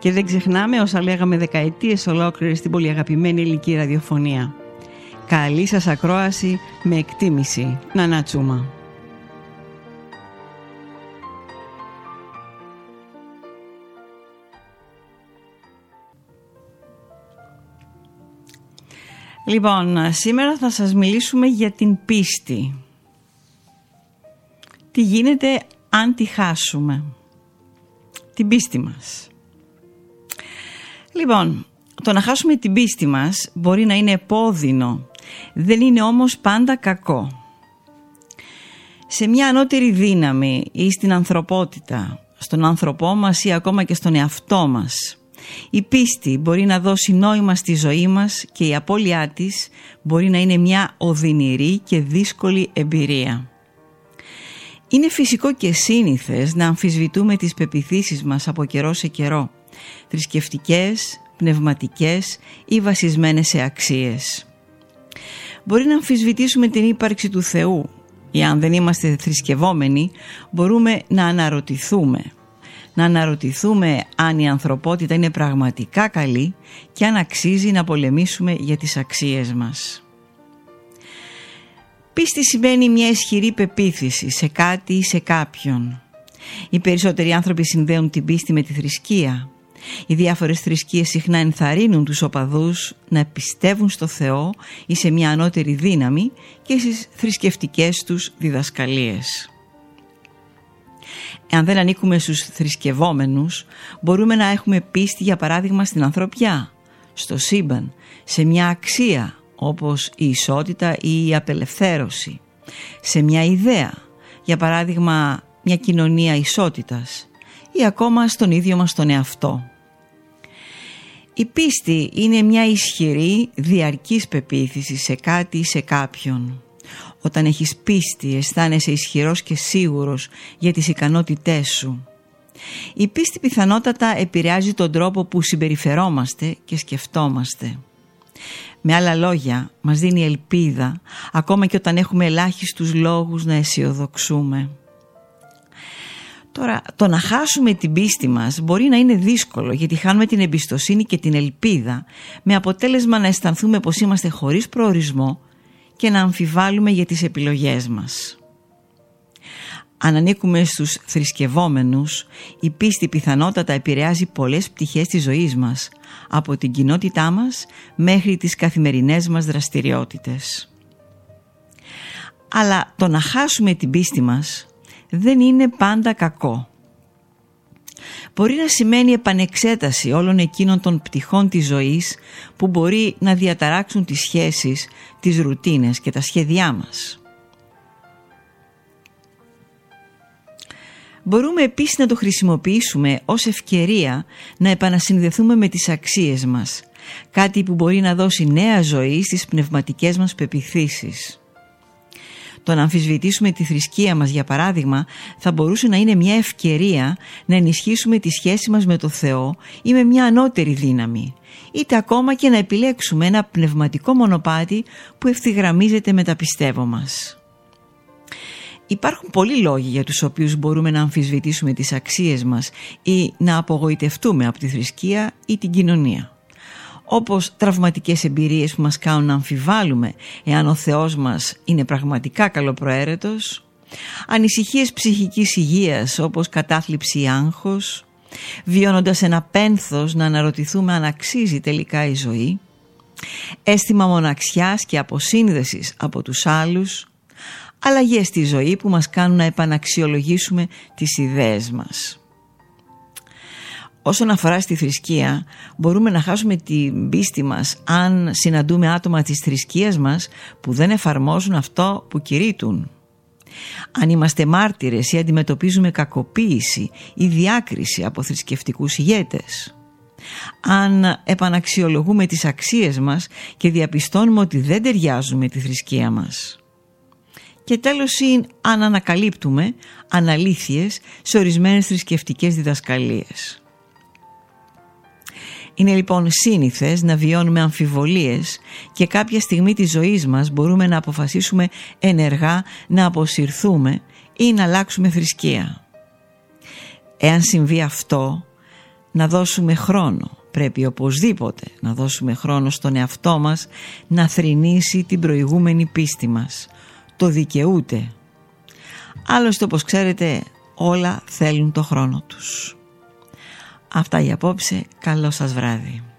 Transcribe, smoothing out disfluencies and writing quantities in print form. Και δεν ξεχνάμε όσα λέγαμε δεκαετίες ολόκληρες στην πολύ αγαπημένη ηλική ραδιοφωνία. Καλή σας ακρόαση με εκτίμηση. Νανά Τσούμα. Λοιπόν, σήμερα θα σας μιλήσουμε για την πίστη. Τι γίνεται αν τη χάσουμε, την πίστη μας. Λοιπόν, το να χάσουμε την πίστη μας μπορεί να είναι επώδυνο, δεν είναι όμως πάντα κακό. Σε μια ανώτερη δύναμη ή στην ανθρωπότητα, στον άνθρωπό μας ή ακόμα και στον εαυτό μας, η πίστη μπορεί να δώσει νόημα στη ζωή μας και η απώλειά της μπορεί να είναι μια οδυνηρή και δύσκολη εμπειρία. Είναι φυσικό και σύνηθες να αμφισβητούμε τις πεποιθήσεις μας από καιρό σε καιρό, θρησκευτικές, πνευματικές ή βασισμένες σε αξίες. Μπορεί να αμφισβητήσουμε την ύπαρξη του Θεού ή, αν δεν είμαστε θρησκευόμενοι, μπορούμε να αναρωτηθούμε. Να αναρωτηθούμε αν η ανθρωπότητα είναι πραγματικά καλή και αν αξίζει να πολεμήσουμε για τις αξίες μας. Πίστη σημαίνει μια ισχυρή πεποίθηση σε κάτι ή σε κάποιον. Οι περισσότεροι άνθρωποι συνδέουν την πίστη με τη θρησκεία. Οι διάφορες θρησκείες συχνά ενθαρρύνουν τους οπαδούς να πιστεύουν στο Θεό ή σε μια ανώτερη δύναμη και στις θρησκευτικές τους διδασκαλίες. Εάν δεν ανήκουμε στους θρησκευόμενους, μπορούμε να έχουμε πίστη, για παράδειγμα, στην ανθρωπιά, στο σύμπαν, σε μια αξία όπως η ισότητα ή η απελευθέρωση, σε μια ιδέα, για παράδειγμα μια κοινωνία ισότητας, ή ακόμα στον ίδιο μας τον εαυτό. Η πίστη είναι μια ισχυρή διαρκής πεποίθηση σε κάτι ή σε κάποιον. Όταν έχεις πίστη, αισθάνεσαι ισχυρός και σίγουρος για τις ικανότητές σου. Η πίστη πιθανότατα επηρεάζει τον τρόπο που συμπεριφερόμαστε και σκεφτόμαστε. Με άλλα λόγια, μας δίνει ελπίδα, ακόμα και όταν έχουμε ελάχιστους λόγους να αισιοδοξούμε. Τώρα, το να χάσουμε την πίστη μας μπορεί να είναι δύσκολο, γιατί χάνουμε την εμπιστοσύνη και την ελπίδα, με αποτέλεσμα να αισθανθούμε πως είμαστε χωρίς προορισμό και να αμφιβάλλουμε για τις επιλογές μας. Αν ανήκουμε στους θρησκευόμενους, η πίστη πιθανότατα επηρεάζει πολλές πτυχές της ζωής μας, από την κοινότητά μας μέχρι τις καθημερινές μας δραστηριότητες. Αλλά το να χάσουμε την πίστη μας δεν είναι πάντα κακό. Μπορεί να σημαίνει επανεξέταση όλων εκείνων των πτυχών της ζωής που μπορεί να διαταράξουν τις σχέσεις, τις ρουτίνες και τα σχέδιά μας. Μπορούμε επίσης να το χρησιμοποιήσουμε ως ευκαιρία να επανασυνδεθούμε με τις αξίες μας, κάτι που μπορεί να δώσει νέα ζωή στις πνευματικές μας πεποιθήσεις. Το να αμφισβητήσουμε τη θρησκεία μας, για παράδειγμα, θα μπορούσε να είναι μια ευκαιρία να ενισχύσουμε τη σχέση μας με το Θεό ή με μια ανώτερη δύναμη, είτε ακόμα και να επιλέξουμε ένα πνευματικό μονοπάτι που ευθυγραμμίζεται με τα πιστεύω μας. Υπάρχουν πολλοί λόγοι για τους οποίους μπορούμε να αμφισβητήσουμε τις αξίες μας ή να απογοητευτούμε από τη θρησκεία ή την κοινωνία, όπως τραυματικές εμπειρίες που μας κάνουν να αμφιβάλλουμε εάν ο Θεός μας είναι πραγματικά καλοπροαίρετος, ανησυχίες ψυχικής υγείας όπως κατάθλιψη ή άγχος, βιώνοντας ένα πένθος να αναρωτηθούμε αν αξίζει τελικά η ζωή, αίσθημα μοναξιάς και αποσύνδεσης από τους άλλους, αλλαγές στη ζωή που μας κάνουν να επαναξιολογήσουμε τις ιδέες μας. Όσον αφορά στη θρησκεία, μπορούμε να χάσουμε την πίστη μας αν συναντούμε άτομα της θρησκείας μας που δεν εφαρμόζουν αυτό που κηρύττουν. Αν είμαστε μάρτυρες ή αντιμετωπίζουμε κακοποίηση ή διάκριση από θρησκευτικούς ηγέτες. Αν επαναξιολογούμε τις αξίες μας και διαπιστώνουμε ότι δεν ταιριάζουν με τη θρησκεία μας. Και τέλος, αν ανακαλύπτουμε αναλήθειες σε ορισμένες θρησκευτικές διδασκαλίες. Είναι λοιπόν σύνηθες να βιώνουμε αμφιβολίες και κάποια στιγμή της ζωής μας μπορούμε να αποφασίσουμε ενεργά να αποσυρθούμε ή να αλλάξουμε θρησκεία. Εάν συμβεί αυτό, να δώσουμε χρόνο, πρέπει οπωσδήποτε να δώσουμε χρόνο στον εαυτό μας να θρηνήσει την προηγούμενη πίστη μας. Το δικαιούται. Άλλωστε, όπως ξέρετε, όλα θέλουν το χρόνο τους. Αυτά για απόψε. Καλό σας βράδυ.